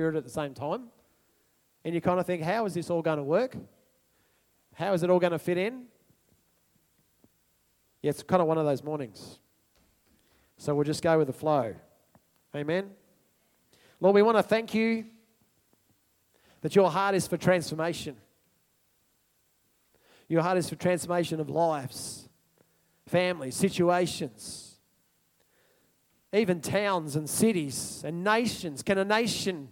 Spirit at the same time. And you kind of think, how is this all going to work? How is it all going to fit in? Yeah, it's kind of one of those mornings. So we'll just go with the flow. Amen. Lord, we want to thank you that your heart is for transformation. Your heart is for transformation of lives, families, situations, even towns and cities and nations. Can a nation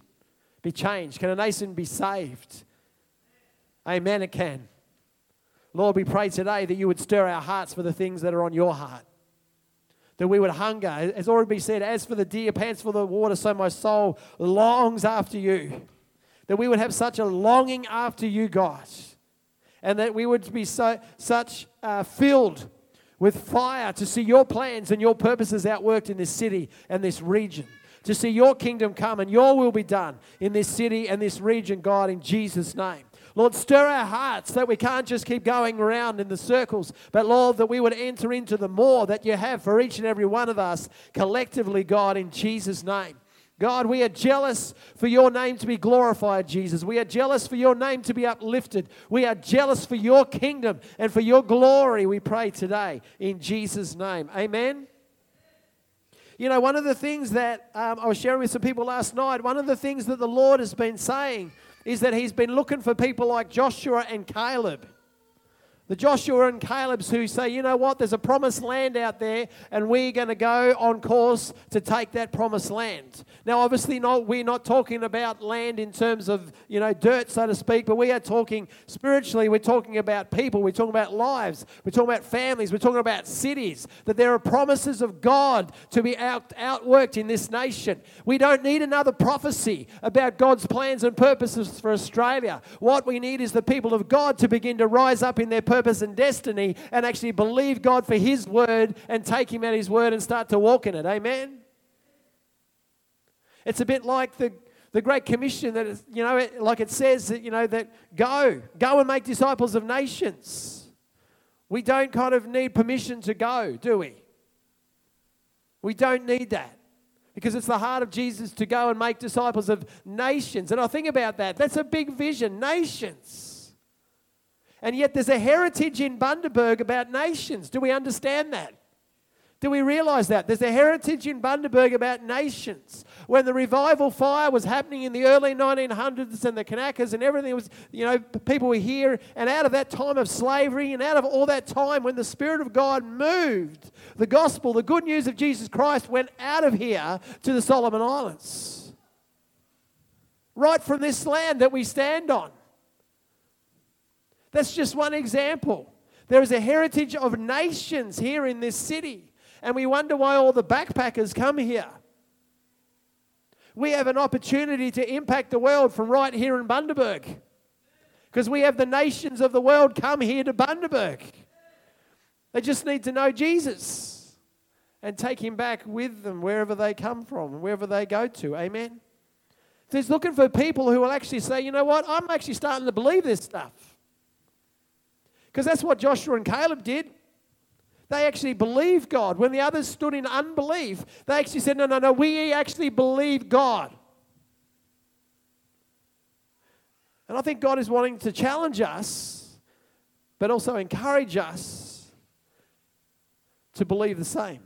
be changed? Can a nation be saved? Amen, it can. Lord, we pray today that you would stir our hearts for the things that are on your heart, that we would hunger. As already been said, as for the deer pants for the water, so my soul longs after you. That we would have such a longing after you, God, and that we would be so filled with fire to see your plans and your purposes outworked in this city and this region, to see your kingdom come and your will be done in this city and this region, God, in Jesus' name. Lord, stir our hearts that we can't just keep going around in the circles, but, Lord, that we would enter into the more that you have for each and every one of us collectively, God, in Jesus' name. God, we are jealous for your name to be glorified, Jesus. We are jealous for your name to be uplifted. We are jealous for your kingdom and for your glory, we pray today in Jesus' name. Amen. You know, one of the things that I was sharing with some people last night, one of the things that the Lord has been saying is that he's been looking for people like Joshua and Caleb. The Joshua and Calebs who say, you know what, there's a promised land out there and we're going to go on course to take that promised land. Now, obviously, we're not talking about land in terms of, you know, dirt, so to speak, but we are talking spiritually. We're talking about people. We're talking about lives. We're talking about families. We're talking about cities, that there are promises of God to be outworked in this nation. We don't need another prophecy about God's plans and purposes for Australia. What we need is the people of God to begin to rise up in their purpose and destiny and actually believe God for his word and take him at his word and start to walk in it. Amen? It's a bit like the Great Commission that, is, you know, like it says, that, you know, that go and make disciples of nations. We don't kind of need permission to go, do we? We don't need that. Because it's the heart of Jesus to go and make disciples of nations. And I think about that. That's a big vision, nations. And yet there's a heritage in Bundaberg about nations. Do we understand that? Do we realise that? There's a heritage in Bundaberg about nations. When the revival fire was happening in the early 1900s and the Kanakas and everything was, you know, people were here, and out of that time of slavery and out of all that time when the Spirit of God moved, the gospel, the good news of Jesus Christ went out of here to the Solomon Islands. Right from this land that we stand on. That's just one example. There is a heritage of nations here in this city, and we wonder why all the backpackers come here. We have an opportunity to impact the world from right here in Bundaberg, because we have the nations of the world come here to Bundaberg. They just need to know Jesus and take him back with them wherever they come from and wherever they go to. Amen? So he's looking for people who will actually say, you know what, I'm actually starting to believe this stuff. Because that's what Joshua and Caleb did. They actually believed God. When the others stood in unbelief, they actually said, no, we actually believe God. And I think God is wanting to challenge us, but also encourage us to believe the same.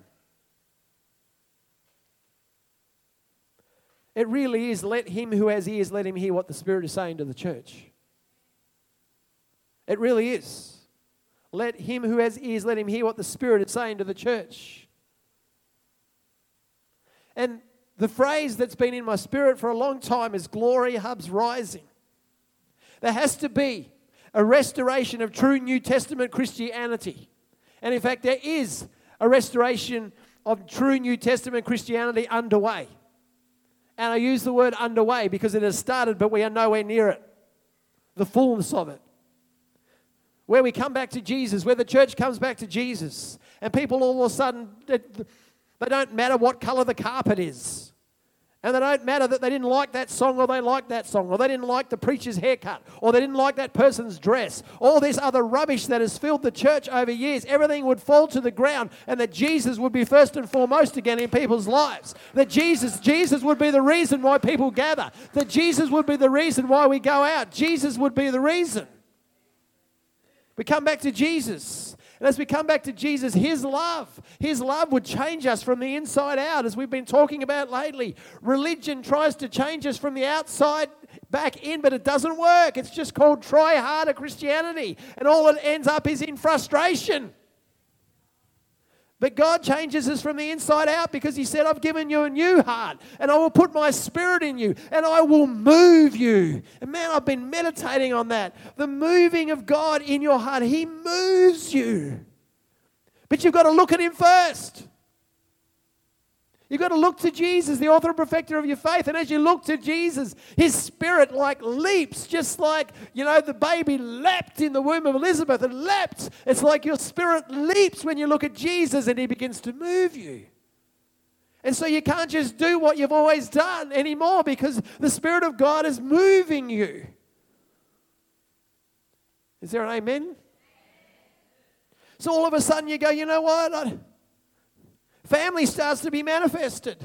It really is, let him who has ears, let him hear what the Spirit is saying to the church. It really is. Let him who has ears, let him hear what the Spirit is saying to the church. And the phrase that's been in my spirit for a long time is glory hubs rising. There has to be a restoration of true New Testament Christianity. And in fact, there is a restoration of true New Testament Christianity underway. And I use the word underway because it has started, but we are nowhere near it. The fullness of it. Where we come back to Jesus, where the church comes back to Jesus, and people all of a sudden, they don't matter what colour the carpet is. And they don't matter that they didn't like that song or they liked that song or they didn't like the preacher's haircut or they didn't like that person's dress. All this other rubbish that has filled the church over years, everything would fall to the ground and that Jesus would be first and foremost again in people's lives. That Jesus would be the reason why people gather. That Jesus would be the reason why we go out. Jesus would be the reason. We come back to Jesus. And as we come back to Jesus, His love would change us from the inside out, as we've been talking about lately. Religion tries to change us from the outside back in, but it doesn't work. It's just called try harder Christianity. And all it ends up is in frustration. But God changes us from the inside out because He said, I've given you a new heart and I will put my spirit in you and I will move you. And man, I've been meditating on that. The moving of God in your heart. He moves you. But you've got to look at Him first. You've got to look to Jesus, the author and perfecter of your faith. And as you look to Jesus, His spirit like leaps, just like, the baby leapt in the womb of Elizabeth and leapt. It's like your spirit leaps when you look at Jesus and He begins to move you. And so you can't just do what you've always done anymore because the Spirit of God is moving you. Is there an amen? So all of a sudden you go, you know what? Family starts to be manifested.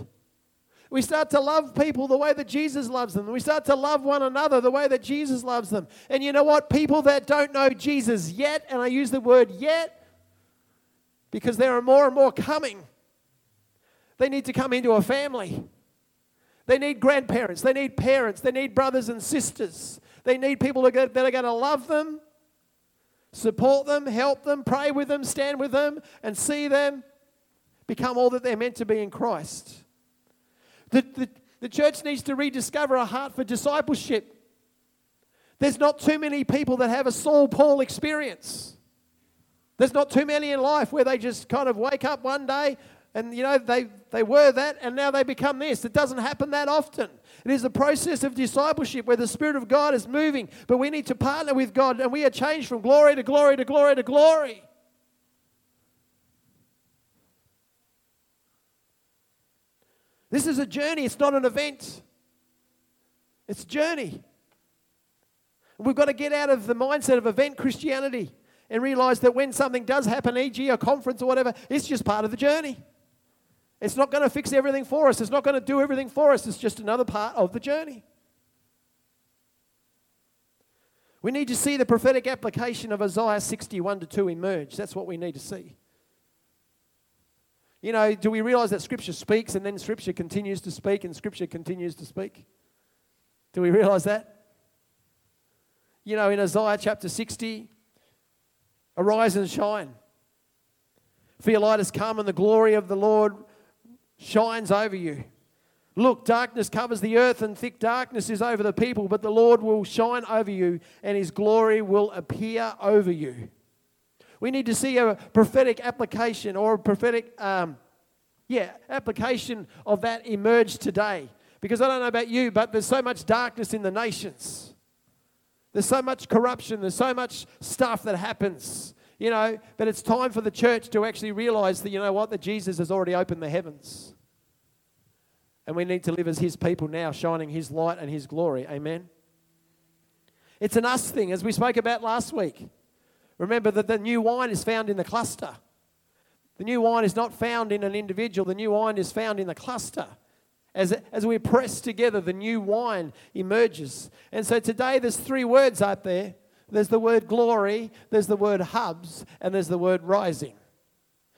We start to love people the way that Jesus loves them. We start to love one another the way that Jesus loves them. And you know what? People that don't know Jesus yet, and I use the word yet, because there are more and more coming. They need to come into a family. They need grandparents. They need parents. They need brothers and sisters. They need people that are going to love them, support them, help them, pray with them, stand with them, and see them become all that they're meant to be in Christ. The church needs to rediscover a heart for discipleship. There's not too many people that have a Saul-Paul experience. There's not too many in life where they just kind of wake up one day and, they were that and now they become this. It doesn't happen that often. It is a process of discipleship where the Spirit of God is moving, but we need to partner with God and we are changed from glory to glory to glory to glory. This is a journey. It's not an event. It's a journey. We've got to get out of the mindset of event Christianity and realize that when something does happen, e.g. a conference or whatever, it's just part of the journey. It's not going to fix everything for us. It's not going to do everything for us. It's just another part of the journey. We need to see the prophetic application of Isaiah 61:2 emerge. That's what we need to see. Do we realize that Scripture speaks and then Scripture continues to speak and Scripture continues to speak? Do we realize that? In Isaiah chapter 60, arise and shine. For your light has come and the glory of the Lord shines over you. Look, darkness covers the earth and thick darkness is over the people, but the Lord will shine over you and His glory will appear over you. We need to see a prophetic application or a prophetic, application of that emerge today. Because I don't know about you, but there's so much darkness in the nations. There's so much corruption. There's so much stuff that happens, But it's time for the church to actually realize that, that Jesus has already opened the heavens. And we need to live as His people now, shining His light and His glory. Amen? It's an us thing, as we spoke about last week. Remember that the new wine is found in the cluster. The new wine is not found in an individual. The new wine is found in the cluster. As we press together, the new wine emerges. And so today there's three words out there. There's the word glory, there's the word hubs, and there's the word rising.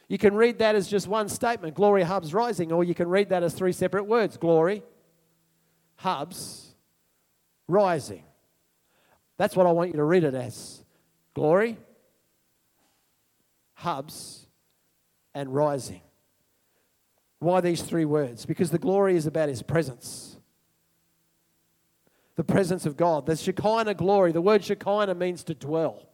You can read that as just one statement, glory, hubs, rising, or you can read that as three separate words, glory, hubs, rising. That's what I want you to read it as. Glory, hubs, and rising. Why these three words? Because the glory is about His presence. The presence of God. The Shekinah glory. The word Shekinah means to dwell.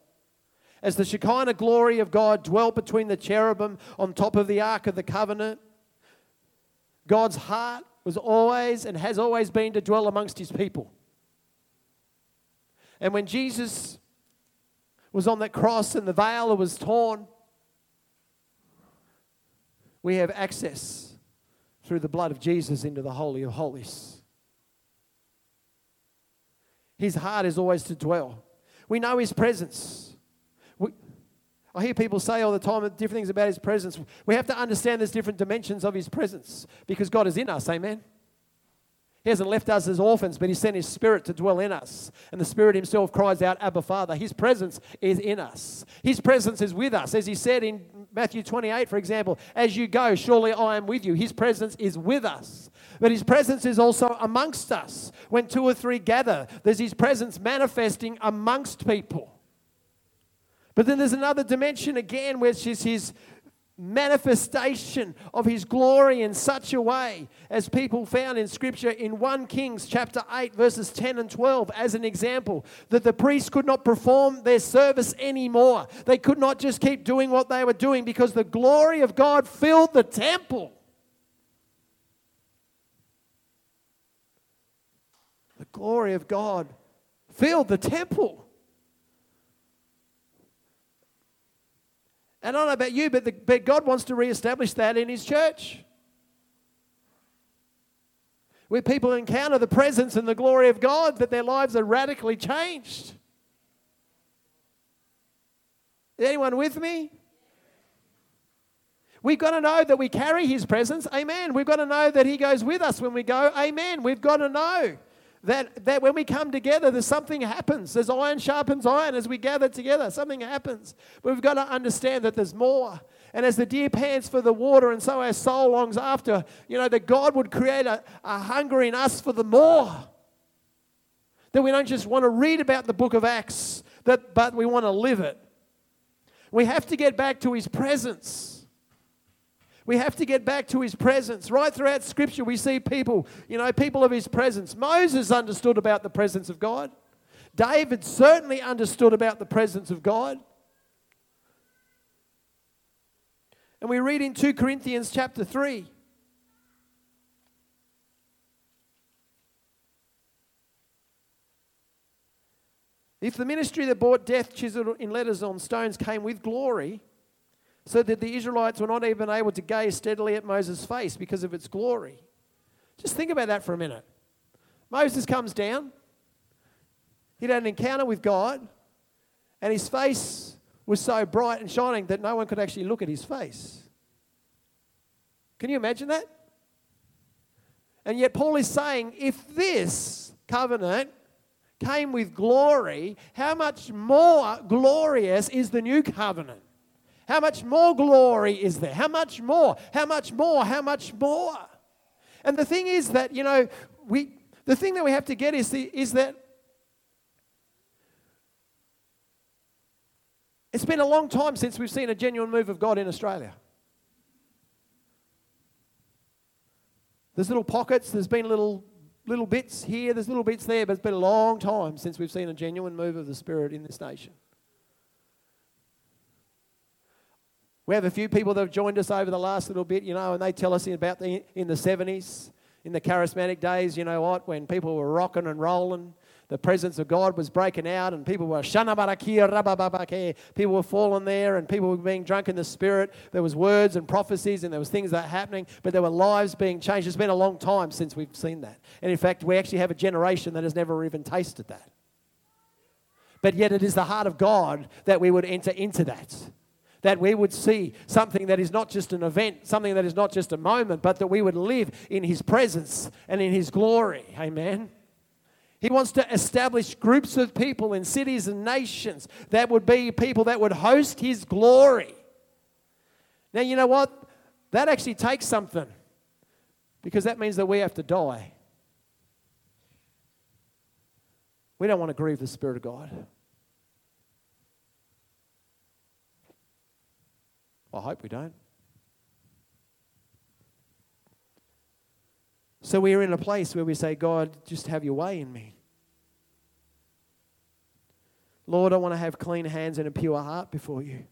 As the Shekinah glory of God dwelt between the cherubim on top of the Ark of the Covenant, God's heart was always and has always been to dwell amongst His people. And when Jesus was on that cross and the veil was torn, we have access through the blood of Jesus into the Holy of Holies. His heart is always to dwell. We know His presence. I hear people say all the time different things about His presence. We have to understand there's different dimensions of His presence because God is in us, amen? He hasn't left us as orphans, but He sent His Spirit to dwell in us. And the Spirit Himself cries out, Abba, Father. His presence is in us. His presence is with us. As He said in Matthew 28, for example, as you go, surely I am with you. His presence is with us. But His presence is also amongst us. When two or three gather, there's His presence manifesting amongst people. But then there's another dimension again, which is His manifestation of His glory in such a way as people found in Scripture in 1 Kings chapter 8 verses 10 and 12 as an example, that the priests could not perform their service anymore. They could not just keep doing what they were doing because the glory of God filled the temple. The glory of God filled the temple. And I don't know about you, but God wants to reestablish that in His church. Where people encounter the presence and the glory of God, that their lives are radically changed. Is anyone with me? We've got to know that we carry His presence, amen. We've got to know that He goes with us when we go, amen. We've got to know that when we come together, there's something happens. There's iron sharpens iron as we gather together. Something happens. But we've got to understand that there's more. And as the deer pants for the water, and so our soul longs after, that God would create a hunger in us for the more. That we don't just want to read about the book of Acts, but we want to live it. We have to get back to His presence. We have to get back to His presence. Right throughout Scripture, we see people of His presence. Moses understood about the presence of God. David certainly understood about the presence of God. And we read in 2 Corinthians chapter 3. If the ministry that brought death chiseled in letters on stones came with glory, so that the Israelites were not even able to gaze steadily at Moses' face because of its glory. Just think about that for a minute. Moses comes down. He had an encounter with God. And his face was so bright and shining that no one could actually look at his face. Can you imagine that? And yet Paul is saying, if this covenant came with glory, how much more glorious is the new covenant? How much more glory is there? How much more? How much more? How much more? And the thing is that, the thing that we have to get is that it's been a long time since we've seen a genuine move of God in Australia. There's little pockets, there's been little bits here, there's little bits there, but it's been a long time since we've seen a genuine move of the Spirit in this nation. We have a few people that have joined us over the last little bit, and they tell us about in the 70s, in the charismatic days, when people were rocking and rolling, the presence of God was breaking out and people were shanabaraki, rabababake, people were falling there and people were being drunk in the Spirit. There was words and prophecies and there was things that were happening, but there were lives being changed. It's been a long time since we've seen that. And in fact, we actually have a generation that has never even tasted that. But yet it is the heart of God that we would enter into that. That we would see something that is not just an event, something that is not just a moment, but that we would live in His presence and in His glory. Amen. He wants to establish groups of people in cities and nations that would be people that would host His glory. Now, you know what? That actually takes something, because that means that we have to die. We don't want to grieve the Spirit of God. I hope we don't. So we're in a place where we say, God, just have your way in me. Lord, I want to have clean hands and a pure heart before you.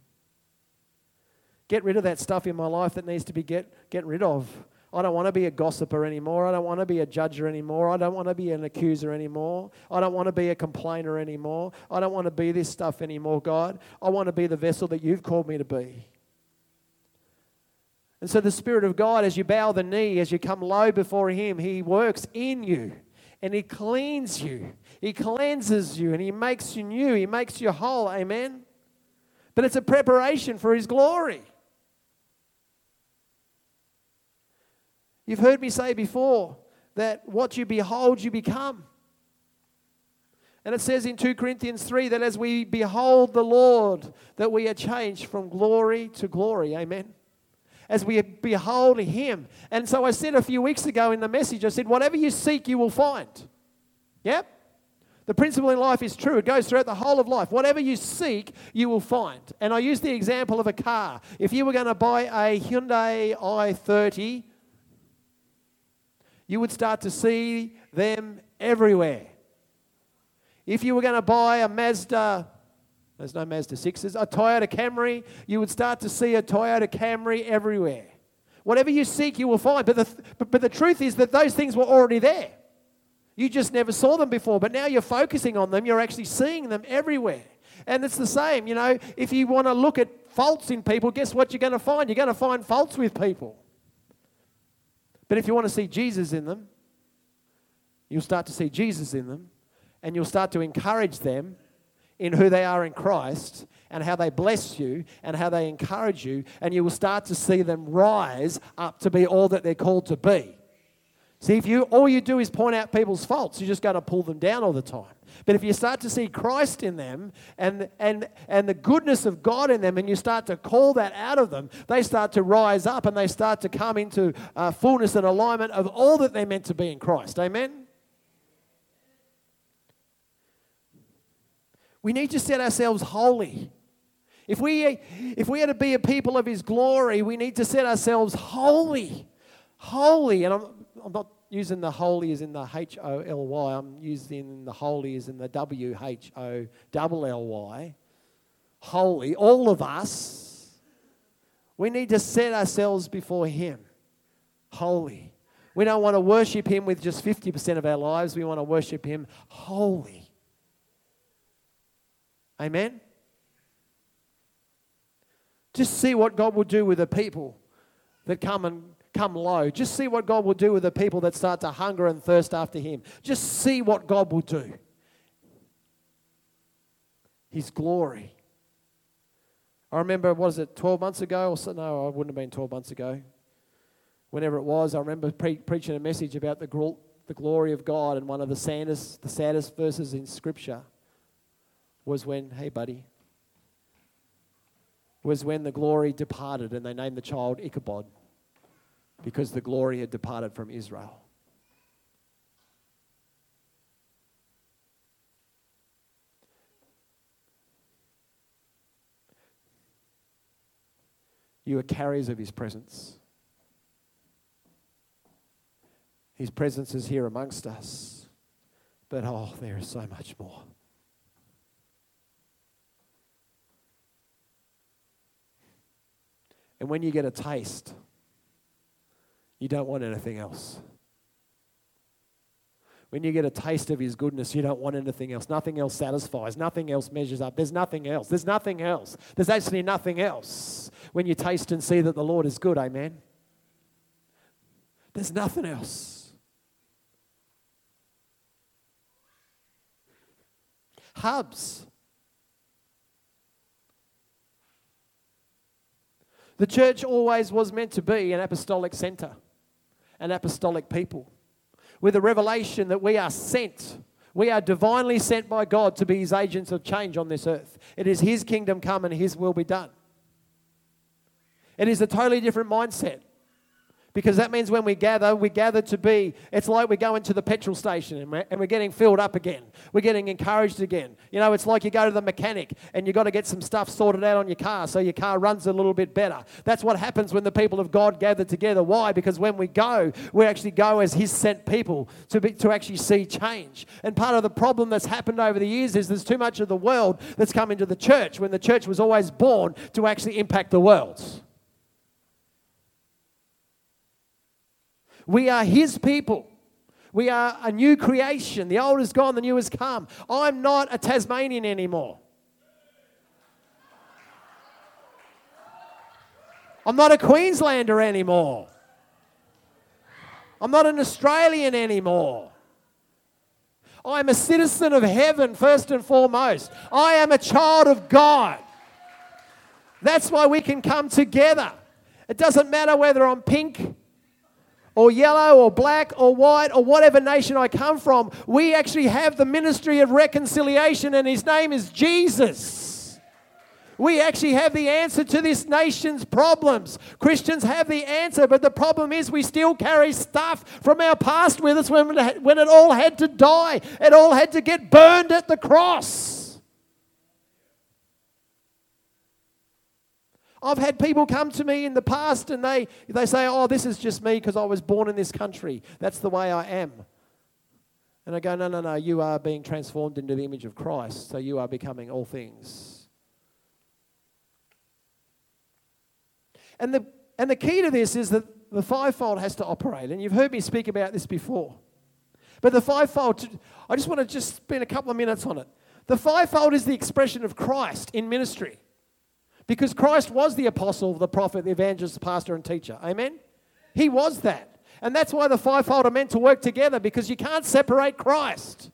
Get rid of that stuff in my life that needs to be get rid of. I don't want to be a gossiper anymore. I don't want to be a judger anymore. I don't want to be an accuser anymore. I don't want to be a complainer anymore. I don't want to be this stuff anymore, God. I want to be the vessel that you've called me to be. And so the Spirit of God, as you bow the knee, as you come low before Him, He works in you and He cleans you. He cleanses you and He makes you new. He makes you whole. Amen? But it's a preparation for His glory. You've heard me say before that what you behold, you become. And it says in 2 Corinthians 3 that as we behold the Lord, that we are changed from glory to glory. Amen. As we behold Him. And so I said a few weeks ago in the message, I said, whatever you seek, you will find. Yep. The principle in life is true. It goes throughout the whole of life. Whatever you seek, you will find. And I use the example of a car. If you were going to buy a Hyundai i30, you would start to see them everywhere. If you were going to buy a Mazda, there's no Mazda 6s, a Toyota Camry, you would start to see a Toyota Camry everywhere. Whatever you seek, you will find. But the truth is that those things were already there. You just never saw them before, but now you're focusing on them. You're actually seeing them everywhere. And it's the same, you know, if you want to look at faults in people, guess what you're going to find? You're going to find faults with people. But if you want to see Jesus in them, you'll start to see Jesus in them. And you'll start to encourage them in who they are in Christ and how they bless you and how they encourage you. And you will start to see them rise up to be all that they're called to be. See, if all you do is point out people's faults, you're just going to pull them down all the time. But if you start to see Christ in them and the goodness of God in them, and you start to call that out of them, they start to rise up and they start to come into fullness and alignment of all that they're meant to be in Christ. Amen? We need to set ourselves holy. If we are to be a people of His glory, we need to set ourselves holy. Holy. And I'm not using the holy as in the H-O-L-Y. I'm using the holy as in the W-H-O-L-L-Y. Holy. All of us, we need to set ourselves before Him. Holy. We don't want to worship Him with just 50% of our lives. We want to worship Him holy. Amen? Just see what God will do with the people that come low. Just see what God will do with the people that start to hunger and thirst after Him. Just see what God will do. His glory. I remember, 12 months ago? No, it wouldn't have been 12 months ago. Whenever it was, I remember preaching a message about the glory of God, and one of the saddest verses in Scripture was when the glory departed, and they named the child Ichabod because the glory had departed from Israel. You are carriers of His presence. His presence is here amongst us, but there is so much more. And when you get a taste, you don't want anything else. When you get a taste of His goodness, you don't want anything else. Nothing else satisfies. Nothing else measures up. There's nothing else. There's nothing else. There's actually nothing else. When you taste and see that the Lord is good, amen? There's nothing else. Hubs. The church always was meant to be an apostolic centre, an apostolic people, with a revelation that we are sent. We are divinely sent by God to be His agents of change on this earth. It is His kingdom come and His will be done. It is a totally different mindset, because that means when we gather to be, it's like we're going to the petrol station and we're getting filled up again. We're getting encouraged again. You know, it's like you go to the mechanic and you've got to get some stuff sorted out on your car so your car runs a little bit better. That's what happens when the people of God gather together. Why? Because when we go, we actually go as His sent people to actually see change. And part of the problem that's happened over the years is there's too much of the world that's come into the church, when the church was always born to actually impact the world. We are His people. We are a new creation. The old is gone, the new has come. I'm not a Tasmanian anymore. I'm not a Queenslander anymore. I'm not an Australian anymore. I'm a citizen of heaven first and foremost. I am a child of God. That's why we can come together. It doesn't matter whether I'm pink or yellow or black or white or whatever nation I come from. We actually have the ministry of reconciliation, and his name is Jesus. We actually have the answer to this nation's problems. Christians have the answer, but the problem is we still carry stuff from our past with us when it all had to die. It all had to get burned at the cross. I've had people come to me in the past and they say, oh, this is just me because I was born in this country. That's the way I am. And I go, no, you are being transformed into the image of Christ, so you are becoming all things. And the key to this is that the fivefold has to operate. And you've heard me speak about this before. But the fivefold, I just want to spend a couple of minutes on it. The fivefold is the expression of Christ in ministry. Because Christ was the apostle, the prophet, the evangelist, the pastor, and teacher. Amen? He was that. And that's why the fivefold are meant to work together, because you can't separate Christ.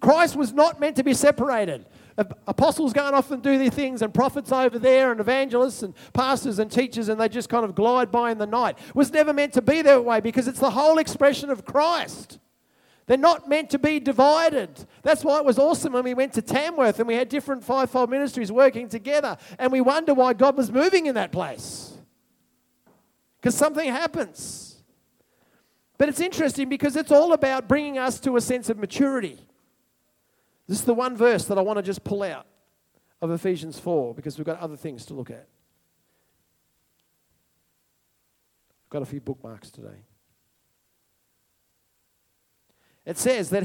Christ was not meant to be separated. Apostles going off and do their things, and prophets over there, and evangelists, and pastors, and teachers, and they just kind of glide by in the night. It was never meant to be that way, because it's the whole expression of Christ. They're not meant to be divided. That's why it was awesome when we went to Tamworth and we had different fivefold ministries working together, and we wonder why God was moving in that place. Because something happens. But it's interesting because it's all about bringing us to a sense of maturity. This is the one verse that I want to just pull out of Ephesians 4 because we've got other things to look at. I've got a few bookmarks today. It says that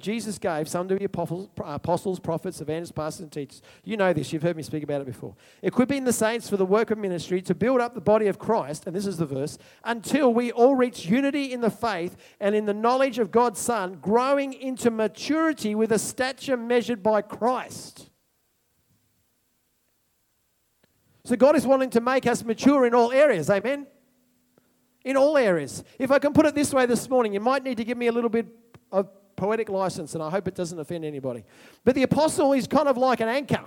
Jesus gave some to be apostles, prophets, evangelists, pastors, and teachers. You know this. You've heard me speak about it before. Equipping the saints for the work of ministry to build up the body of Christ, and this is the verse, until we all reach unity in the faith and in the knowledge of God's Son, growing into maturity with a stature measured by Christ. So God is wanting to make us mature in all areas. Amen? In all areas. If I can put it this way this morning, you might need to give me a little bit of poetic license, and I hope it doesn't offend anybody. But the apostle is kind of like an anchor.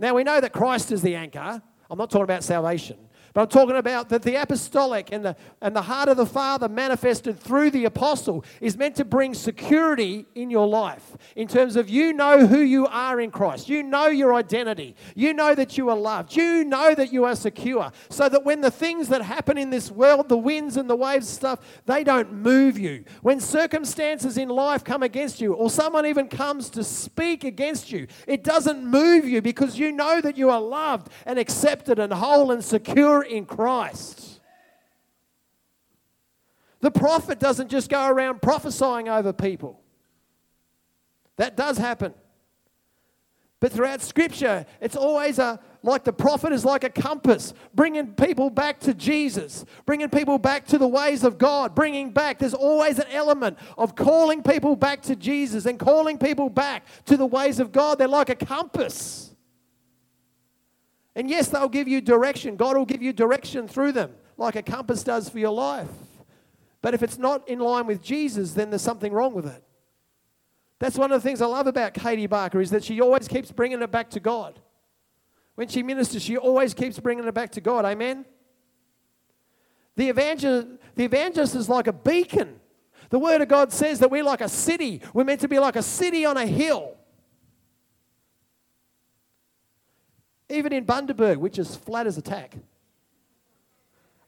Now, we know that Christ is the anchor. I'm not talking about salvation, but I'm talking about that the apostolic and the heart of the Father manifested through the apostle is meant to bring security in your life in terms of you know who you are in Christ. You know your identity. You know that you are loved. You know that you are secure, so that when the things that happen in this world, the winds and the waves stuff, they don't move you. When circumstances in life come against you, or someone even comes to speak against you, it doesn't move you because you know that you are loved and accepted and whole and secure in Christ. The prophet doesn't just go around prophesying over people. That does happen. But throughout Scripture, it's always like the prophet is like a compass, bringing people back to Jesus, bringing people back to the ways of God, bringing back. There's always an element of calling people back to Jesus and calling people back to the ways of God. They're like a compass. And yes, they'll give you direction. God will give you direction through them, like a compass does for your life. But if it's not in line with Jesus, then there's something wrong with it. That's one of the things I love about Katie Barker is that she always keeps bringing it back to God. When she ministers, she always keeps bringing it back to God. Amen? The evangelist is like a beacon. The Word of God says that we're like a city. We're meant to be like a city on a hill. Even in Bundaberg, which is flat as a tack.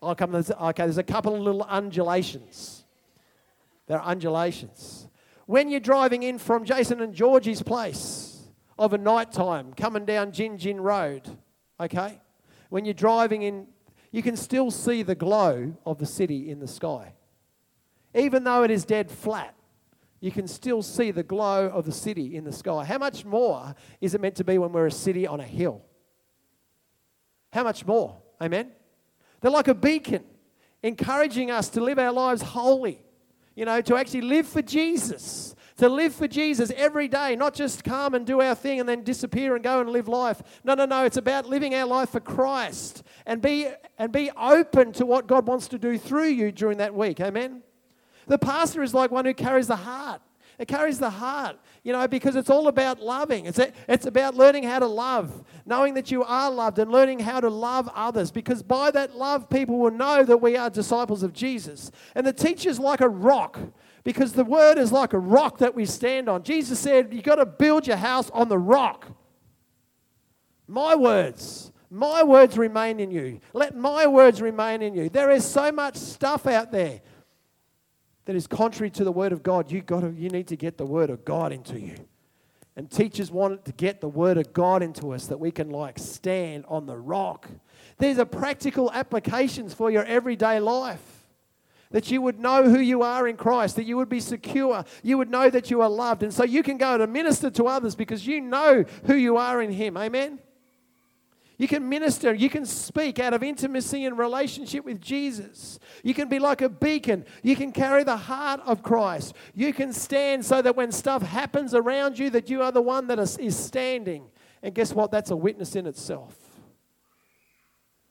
Okay, there's a couple of little undulations. There are undulations. When you're driving in from Jason and Georgie's place of a night time, coming down Jin Jin Road, okay? When you're driving in, you can still see the glow of the city in the sky. Even though it is dead flat, you can still see the glow of the city in the sky. How much more is it meant to be when we're a city on a hill? How much more? Amen? They're like a beacon encouraging us to live our lives holy, to actually live for Jesus. to live for Jesus every day, not just come and do our thing and then disappear and go and live life. No. It's about living our life for Christ and be open to what God wants to do through you during that week. Amen? The pastor is like one who carries the heart. It carries the heart, because it's all about loving. It's about learning how to love, knowing that you are loved and learning how to love others, because by that love, people will know that we are disciples of Jesus. And the teacher's like a rock, because the word is like a rock that we stand on. Jesus said, you've got to build your house on the rock. My words remain in you. Let my words remain in you. There is so much stuff out there that is contrary to the Word of God. You need to get the Word of God into you. And teachers want to get the Word of God into us that we can stand on the rock. These are practical applications for your everyday life. That you would know who you are in Christ, that you would be secure, you would know that you are loved. And so you can go and minister to others because you know who you are in Him. Amen? You can minister, you can speak out of intimacy and relationship with Jesus. You can be like a beacon. You can carry the heart of Christ. You can stand so that when stuff happens around you, that you are the one that is standing. And guess what? That's a witness in itself.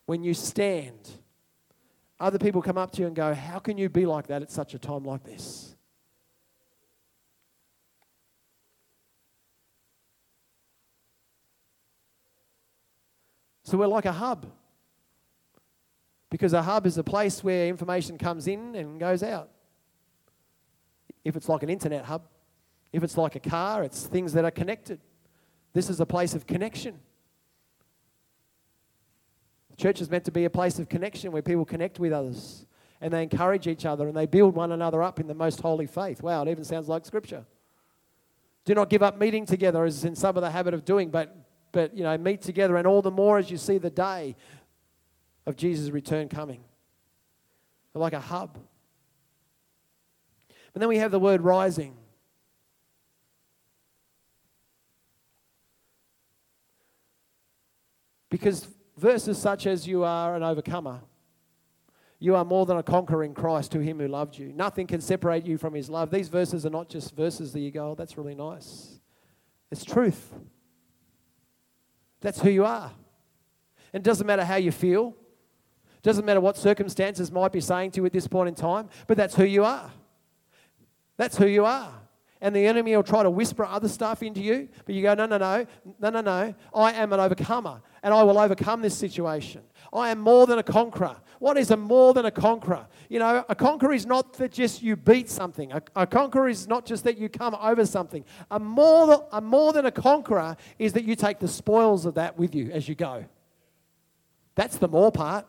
When you stand, other people come up to you and go, how can you be like that at such a time like this? So we're like a hub, because a hub is a place where information comes in and goes out. If it's like an internet hub, if it's like a car, it's things that are connected. This is a place of connection. The church is meant to be a place of connection where people connect with others and they encourage each other and they build one another up in the most holy faith. Wow, it even sounds like Scripture. Do not give up meeting together as in some of the habit of doing, but meet together, and all the more as you see the day of Jesus' return coming. They're like a hub. But then we have the word rising. Because verses such as you are an overcomer, you are more than a conqueror in Christ to him who loved you. Nothing can separate you from his love. These verses are not just verses that you go, oh, that's really nice. It's truth. That's who you are. And it doesn't matter how you feel. It doesn't matter what circumstances might be saying to you at this point in time, but that's who you are. That's who you are. And the enemy will try to whisper other stuff into you, but you go, no. I am an overcomer, and I will overcome this situation. I am more than a conqueror. What is a more than a conqueror? A conqueror is not that just you beat something. A conqueror is not just that you come over something. A more than a conqueror is that you take the spoils of that with you as you go. That's the more part.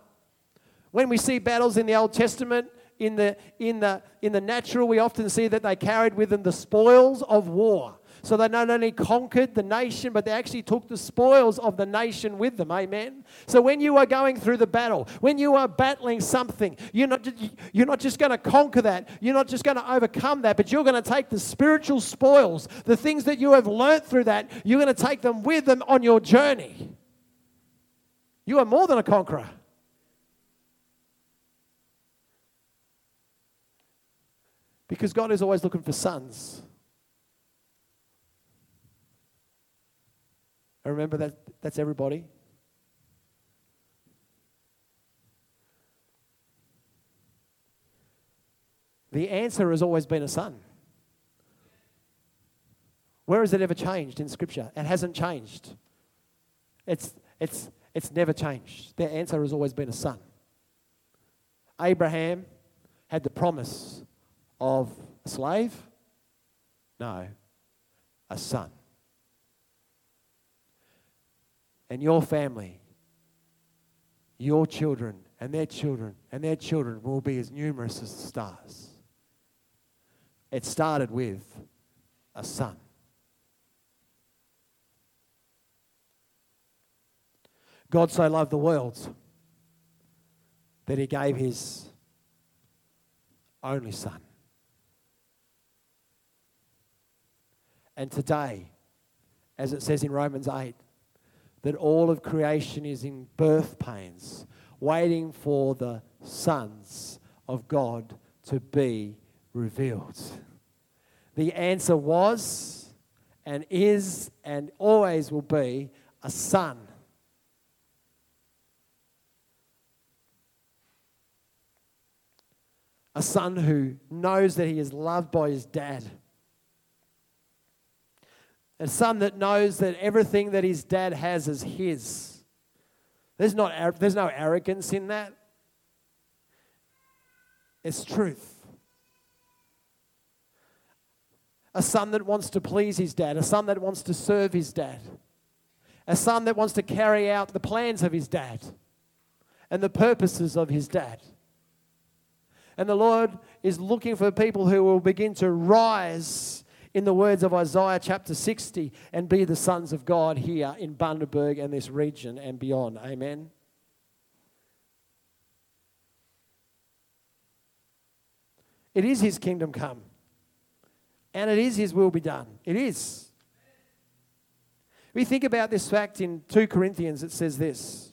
When we see battles in the Old Testament, in the natural, we often see that they carried with them the spoils of war. So they not only conquered the nation, but they actually took the spoils of the nation with them. Amen? So when you are going through the battle, when you are battling something, you're not just going to conquer that. You're not just going to overcome that, but you're going to take the spiritual spoils, the things that you have learnt through that, you're going to take them with them on your journey. You are more than a conqueror. Because God is always looking for sons. I remember that's everybody. The answer has always been a son. Where has it ever changed in Scripture? It hasn't changed. It's never changed. The answer has always been a son. Abraham had the promise of a slave? No, a son. And your family, your children, and their children, and their children will be as numerous as the stars. It started with a son. God so loved the world that he gave his only son. And today, as it says in Romans 8, that all of creation is in birth pains, waiting for the sons of God to be revealed. The answer was and is and always will be a son. A son who knows that he is loved by his dad. A son that knows that everything that his dad has is his. There's no arrogance in that. It's truth. A son that wants to please his dad. A son that wants to serve his dad. A son that wants to carry out the plans of his dad and the purposes of his dad. And the Lord is looking for people who will begin to rise, in the words of Isaiah chapter 60, and be the sons of God here in Bundaberg and this region and beyond. Amen. It is His kingdom come. And it is His will be done. It is. We think about this fact in 2 Corinthians. It says this.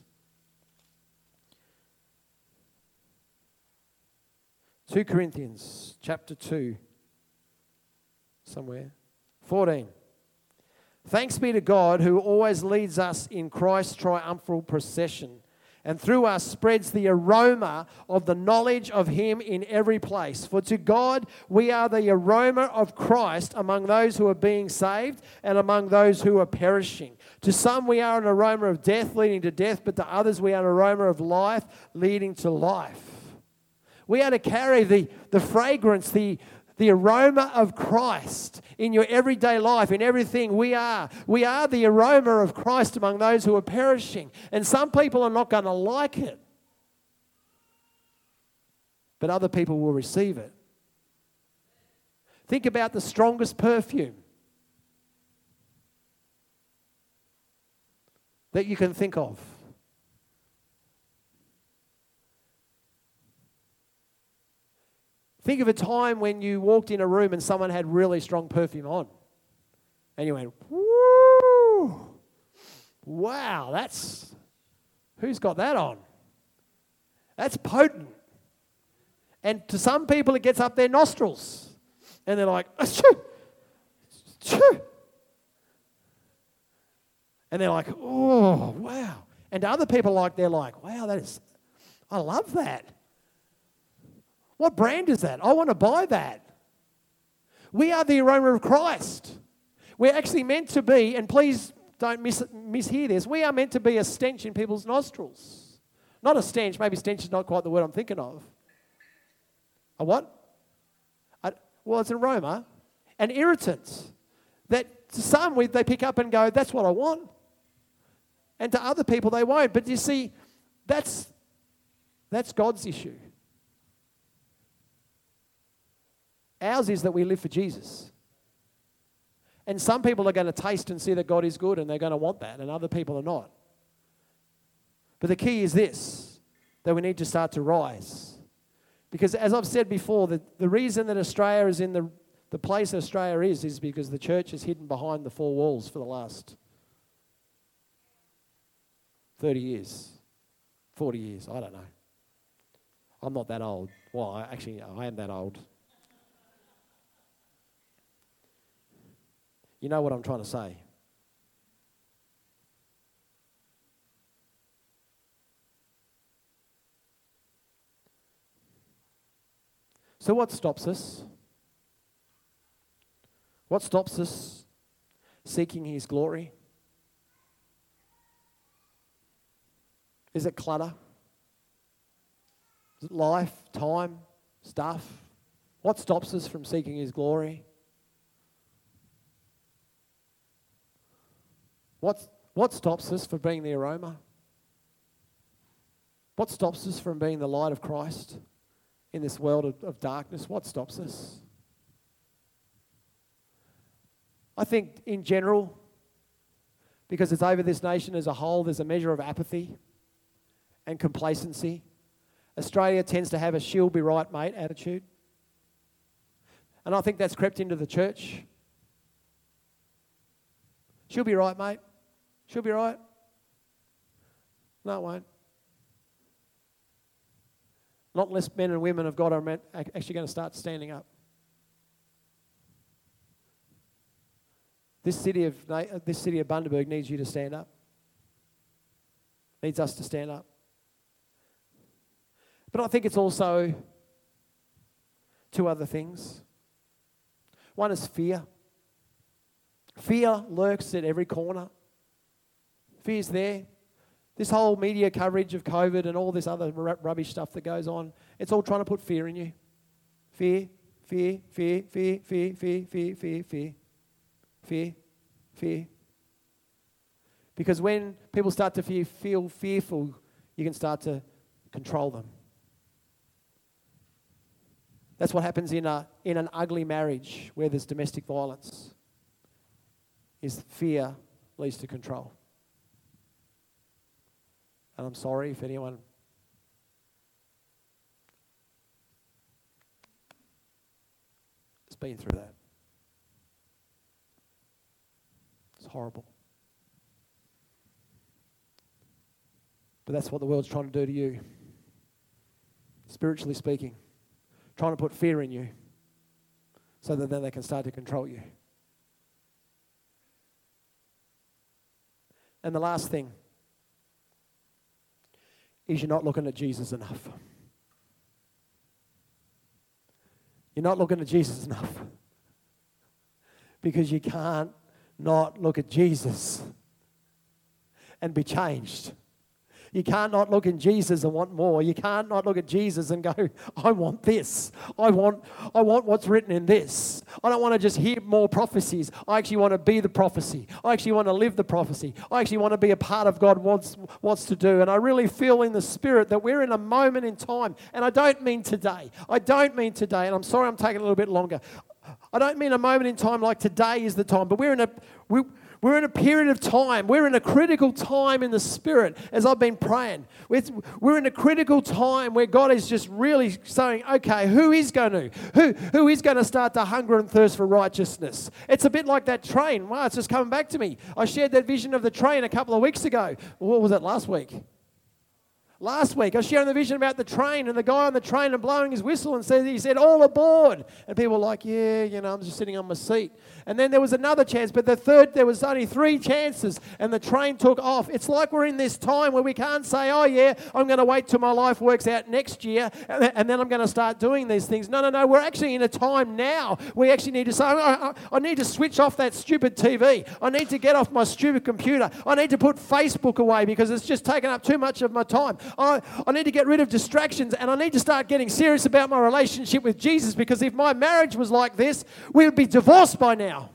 2 Corinthians chapter 2, somewhere, 14. Thanks be to God who always leads us in Christ's triumphal procession, and through us spreads the aroma of the knowledge of Him in every place. For to God we are the aroma of Christ among those who are being saved and among those who are perishing. To some we are an aroma of death leading to death, but to others we are an aroma of life leading to life. We are to carry the fragrance, the aroma of Christ in your everyday life, in everything we are. We are the aroma of Christ among those who are perishing. And some people are not going to like it. But other people will receive it. Think about the strongest perfume that you can think of. Think of a time when you walked in a room and someone had really strong perfume on. And you went, woo, wow, who's got that on? That's potent. And to some people it gets up their nostrils. And they're like, achoo, achoo. And they're like, oh, wow. And to other people they're like, wow, I love that. What brand is that? I want to buy that. We are the aroma of Christ. We're actually meant to be, and please don't mishear this, we are meant to be a stench in people's nostrils. Not a stench. Maybe stench is not quite the word I'm thinking of. A what? Well, it's an aroma. An irritant. That to some, they pick up and go, that's what I want. And to other people, they won't. But you see, that's God's issue. Ours is that we live for Jesus. And some people are going to taste and see that God is good and they're going to want that, and other people are not. But the key is this, that we need to start to rise. Because as I've said before, the reason that Australia is in the place Australia is because the church is hidden behind the four walls for the last 30 years, 40 years, I don't know. I'm not that old. Well, I am that old. You know what I'm trying to say. So what stops us? What stops us seeking His glory? Is it clutter? Is it life, time, stuff? What stops us from seeking His glory? What stops us from being the aroma? What stops us from being the light of Christ in this world of darkness? What stops us? I think in general, because it's over this nation as a whole, there's a measure of apathy and complacency. Australia tends to have a she'll be right, mate attitude. And I think that's crept into the church. She'll be right, mate. She'll be right. No, it won't. Not unless men and women of God are actually going to start standing up. This city of Bundaberg needs you to stand up. Needs us to stand up. But I think it's also two other things. One is fear. Fear lurks at every corner. Fear's there. This whole media coverage of COVID and all this other rubbish stuff that goes on, it's all trying to put fear in you. Fear, fear, fear, fear, fear, fear, fear, fear, fear, fear, fear. Because when people start to feel fearful, you can start to control them. That's what happens in an ugly marriage where there's domestic violence, is fear leads to control. And I'm sorry if anyone... has been through that. It's horrible. But that's what the world's trying to do to you. Spiritually speaking. Trying to put fear in you. So that then they can start to control you. And the last thing is you're not looking at Jesus enough. You're not looking at Jesus enough. Because you can't not look at Jesus and be changed. You can't not look in Jesus and want more. You can't not look at Jesus and go, I want this. I want what's written in this. I don't want to just hear more prophecies. I actually want to be the prophecy. I actually want to live the prophecy. I actually want to be a part of God wants to do. And I really feel in the Spirit that we're in a moment in time. And I don't mean today. And I'm sorry I'm taking a little bit longer. I don't mean a moment in time like today is the time. But we're in a period of time. We're in a critical time in the Spirit, as I've been praying. We're in a critical time where God is just really saying, okay, who is going to start to hunger and thirst for righteousness? It's a bit like that train. Wow, it's just coming back to me. I shared that vision of the train a couple of weeks ago. What was it, last week? Last week, I was sharing the vision about the train and the guy on the train and blowing his whistle and he said, all aboard. And people were like, yeah, I'm just sitting on my seat. And then there was another chance, but there was only three chances and the train took off. It's like we're in this time where we can't say, oh yeah, I'm going to wait till my life works out next year and then I'm going to start doing these things. No, we're actually in a time now. We actually need to say, I need to switch off that stupid TV. I need to get off my stupid computer. I need to put Facebook away because it's just taken up too much of my time. I need to get rid of distractions and I need to start getting serious about my relationship with Jesus because if my marriage was like this, we would be divorced by now.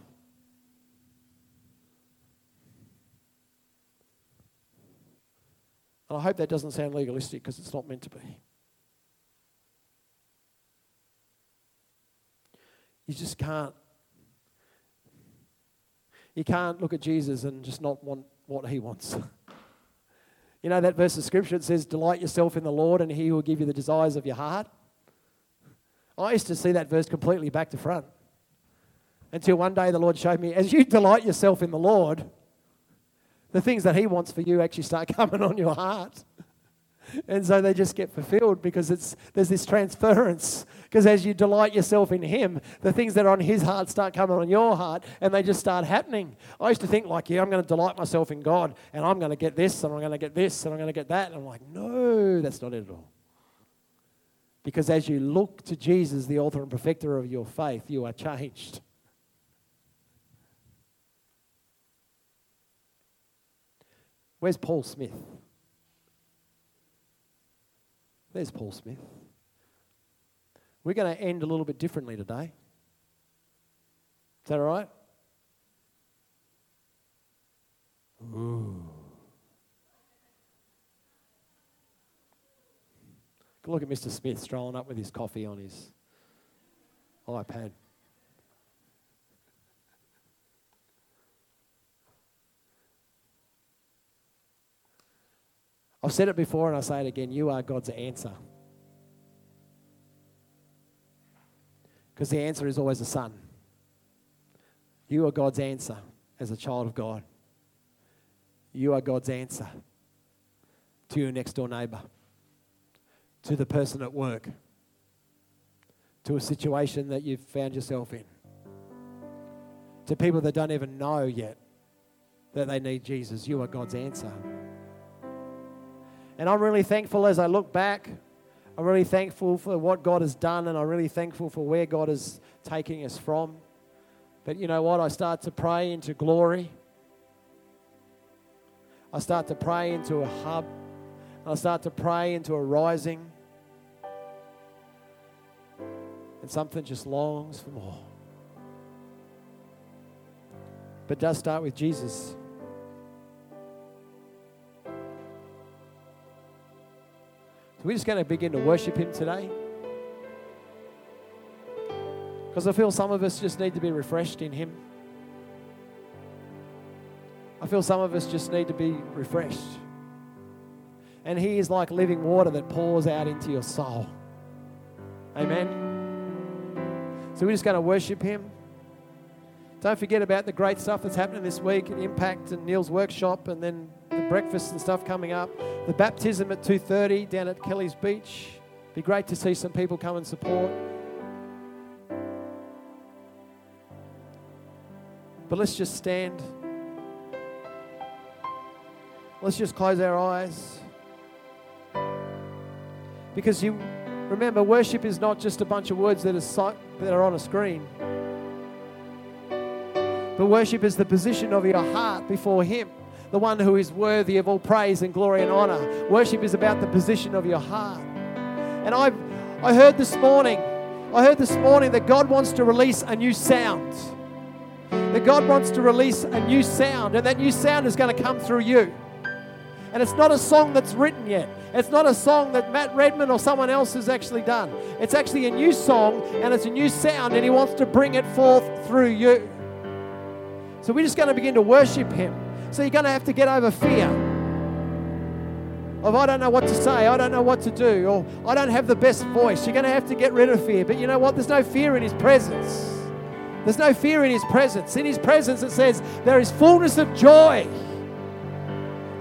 And I hope that doesn't sound legalistic because it's not meant to be. You can't look at Jesus and just not want what he wants. You know that verse of Scripture, it says, delight yourself in the Lord and he will give you the desires of your heart. I used to see that verse completely back to front until one day the Lord showed me, as you delight yourself in the Lord, the things that he wants for you actually start coming on your heart. And so they just get fulfilled because there's this transference. Because as you delight yourself in him, the things that are on his heart start coming on your heart and they just start happening. I used to think like, yeah, I'm going to delight myself in God and I'm going to get this and I'm going to get this and I'm going to get that. And I'm like, no, that's not it at all. Because as you look to Jesus, the author and perfecter of your faith, you are changed. Where's Paul Smith? There's Paul Smith. We're going to end a little bit differently today. Is that all right? Ooh. Look at Mr. Smith strolling up with his coffee on his iPad. I've said it before and I say it again, you are God's answer. Because the answer is always the Son. You are God's answer as a child of God. You are God's answer to your next door neighbour, to the person at work, to a situation that you've found yourself in, to people that don't even know yet that they need Jesus. You are God's answer. And I'm really thankful as I look back. I'm really thankful for what God has done, and I'm really thankful for where God is taking us from. But you know what? I start to pray into glory. I start to pray into a hub. I start to pray into a rising. And something just longs for more. But it does start with Jesus. So we're just going to begin to worship Him today. Because I feel some of us just need to be refreshed in Him. I feel some of us just need to be refreshed. And He is like living water that pours out into your soul. Amen. So we're just going to worship Him. Don't forget about the great stuff that's happening this week at Impact and Neil's workshop, and then the breakfast and stuff coming up. The baptism at 2:30 down at Kelly's Beach. Be great to see some people come and support. But let's just stand. Let's just close our eyes. Because you remember, worship is not just a bunch of words that are on a screen. But worship is the position of your heart before Him, the one who is worthy of all praise and glory and honor. Worship is about the position of your heart. And I heard this morning, that God wants to release a new sound. That God wants to release a new sound, and that new sound is going to come through you. And it's not a song that's written yet. It's not a song that Matt Redmond or someone else has actually done. It's actually a new song, and it's a new sound, and He wants to bring it forth through you. So we're just going to begin to worship Him. So you're going to have to get over fear of, I don't know what to say, I don't know what to do, or I don't have the best voice. You're going to have to get rid of fear. But you know what? There's no fear in His presence. There's no fear in His presence. In His presence, it says, there is fullness of joy.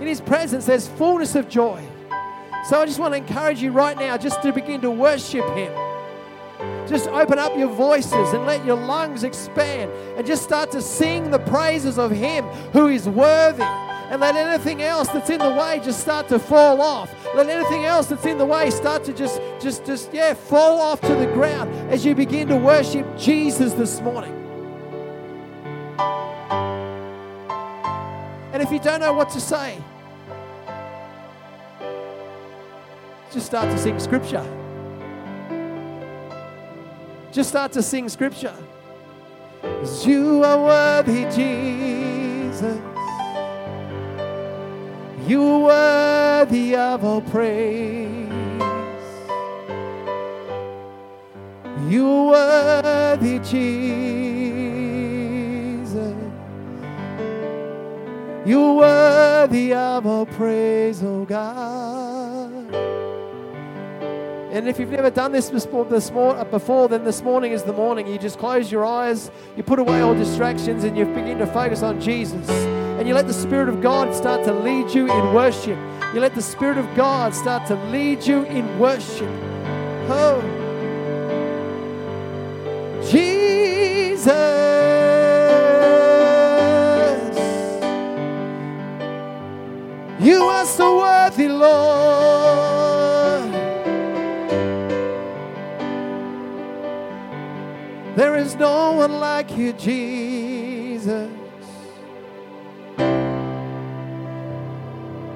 In His presence, there's fullness of joy. So I just want to encourage you right now just to begin to worship Him. Just open up your voices and let your lungs expand and just start to sing the praises of Him who is worthy. And let anything else that's in the way just start to fall off. Let anything else that's in the way start to just fall off to the ground as you begin to worship Jesus this morning. And if you don't know what to say, just start to sing Scripture. Just start to sing Scripture. 'Cause You are worthy, Jesus. You are worthy of all praise. You are worthy, Jesus. You are worthy of all praise, oh God. And if you've never done this before, then this morning is the morning. You just close your eyes, you put away all distractions, and you begin to focus on Jesus. And you let the Spirit of God start to lead you in worship. You let the Spirit of God start to lead you in worship. Oh, Jesus, You are so worthy, Lord. There is no one like You, Jesus.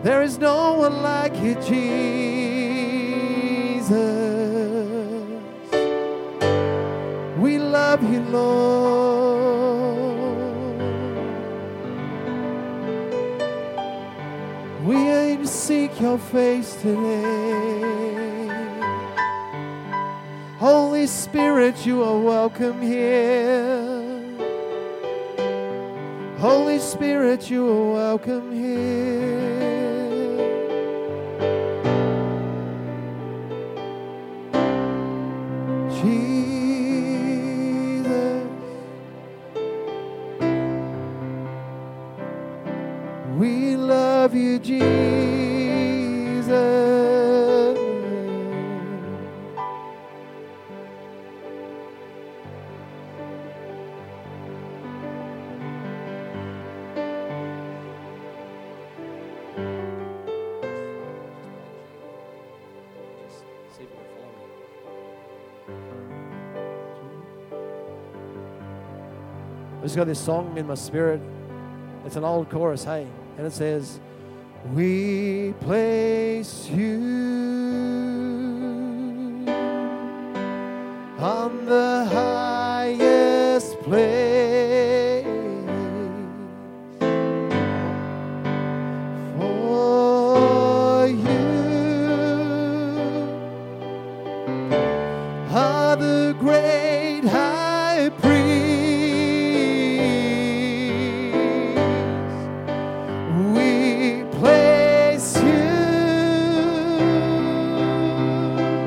There is no one like You, Jesus. We love You, Lord. We aim to seek Your face today. Holy Spirit, You are welcome here. Holy Spirit, You are welcome here. Jesus, we love You, Jesus. just got this song in my spirit. It's an old chorus, hey, and it says, we place you on the highest place, for you are the great high priest. We place you high above all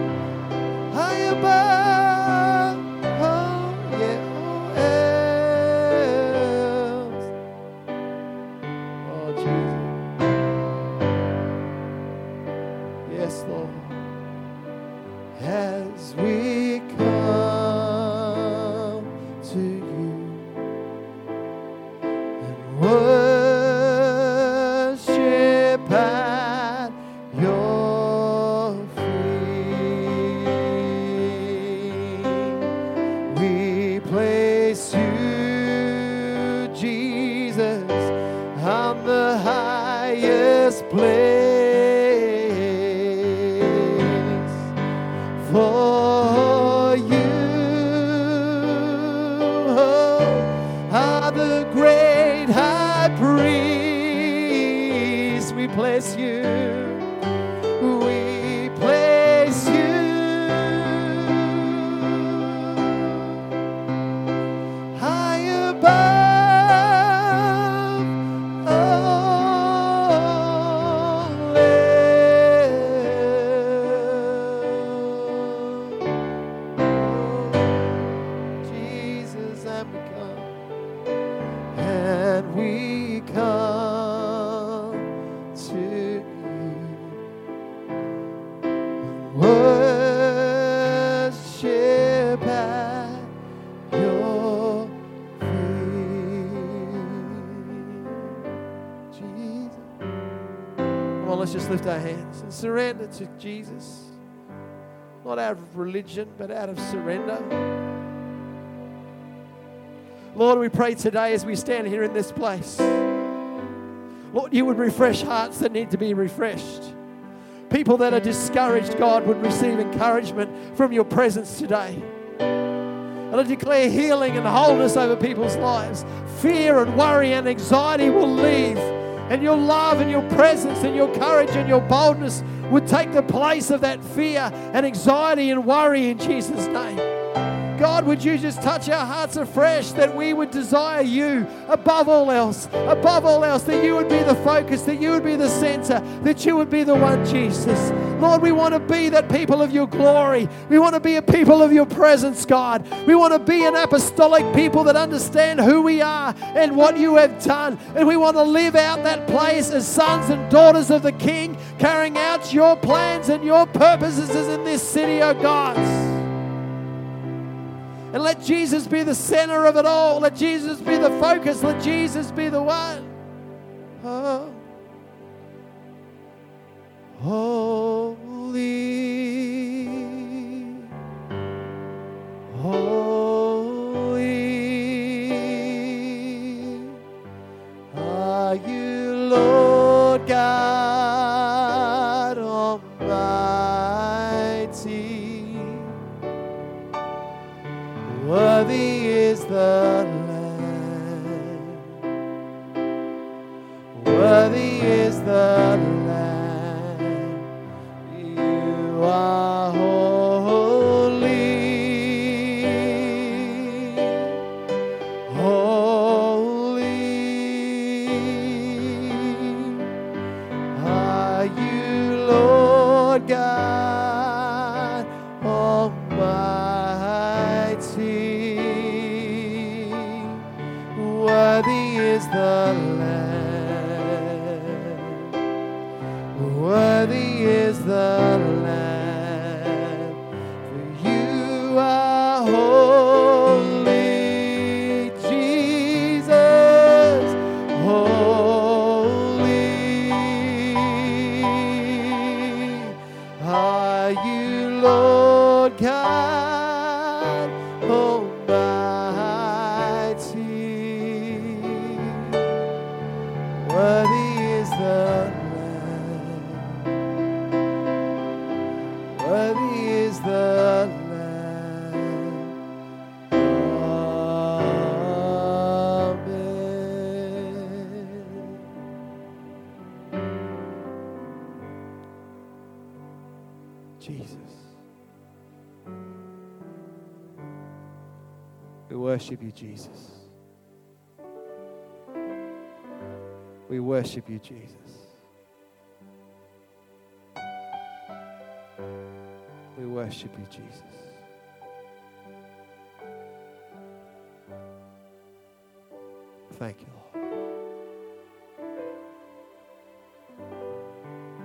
else. Oh, Jesus. Yes, Lord. As we come to you and worship at your feet, we place you, Jesus, on the highest place. For you are the great high priest. We place you. We place you high above all else. Jesus, and we come to you and worship at your feet, Jesus. Come on, let's just lift our hands and surrender to Jesus. Not out of religion, but out of surrender. Lord, we pray today as we stand here in this place, Lord, you would refresh hearts that need to be refreshed. People that are discouraged, God, would receive encouragement from your presence today. And I declare healing and wholeness over people's lives. Fear and worry and anxiety will leave. And your love and your presence and your courage and your boldness would take the place of that fear and anxiety and worry in Jesus' name. God, would you just touch our hearts afresh, that we would desire you above all else, that you would be the focus, that you would be the center, that you would be the one, Jesus. Lord, we want to be that people of your glory. We want to be a people of your presence, God. We want to be an apostolic people that understand who we are and what you have done. And we want to live out that place as sons and daughters of the King, carrying out your plans and your purposes in this city, oh God. And let Jesus be the center of it all. Let Jesus be the focus. Let Jesus be the one. Oh. Holy, holy are you, Lord God Almighty. Worthy is the Lamb. Worthy is the Lamb. You are holy. Holy are you, Lord God Almighty. Worthy is the Lamb. Worthy is the Lamb. For you are holy, Jesus. Holy are you, Lord God Almighty. Worthy is the Lamb. Worthy is the Lamb. We worship you, Jesus. We worship you, Jesus. We worship you, Jesus. Thank you, Lord.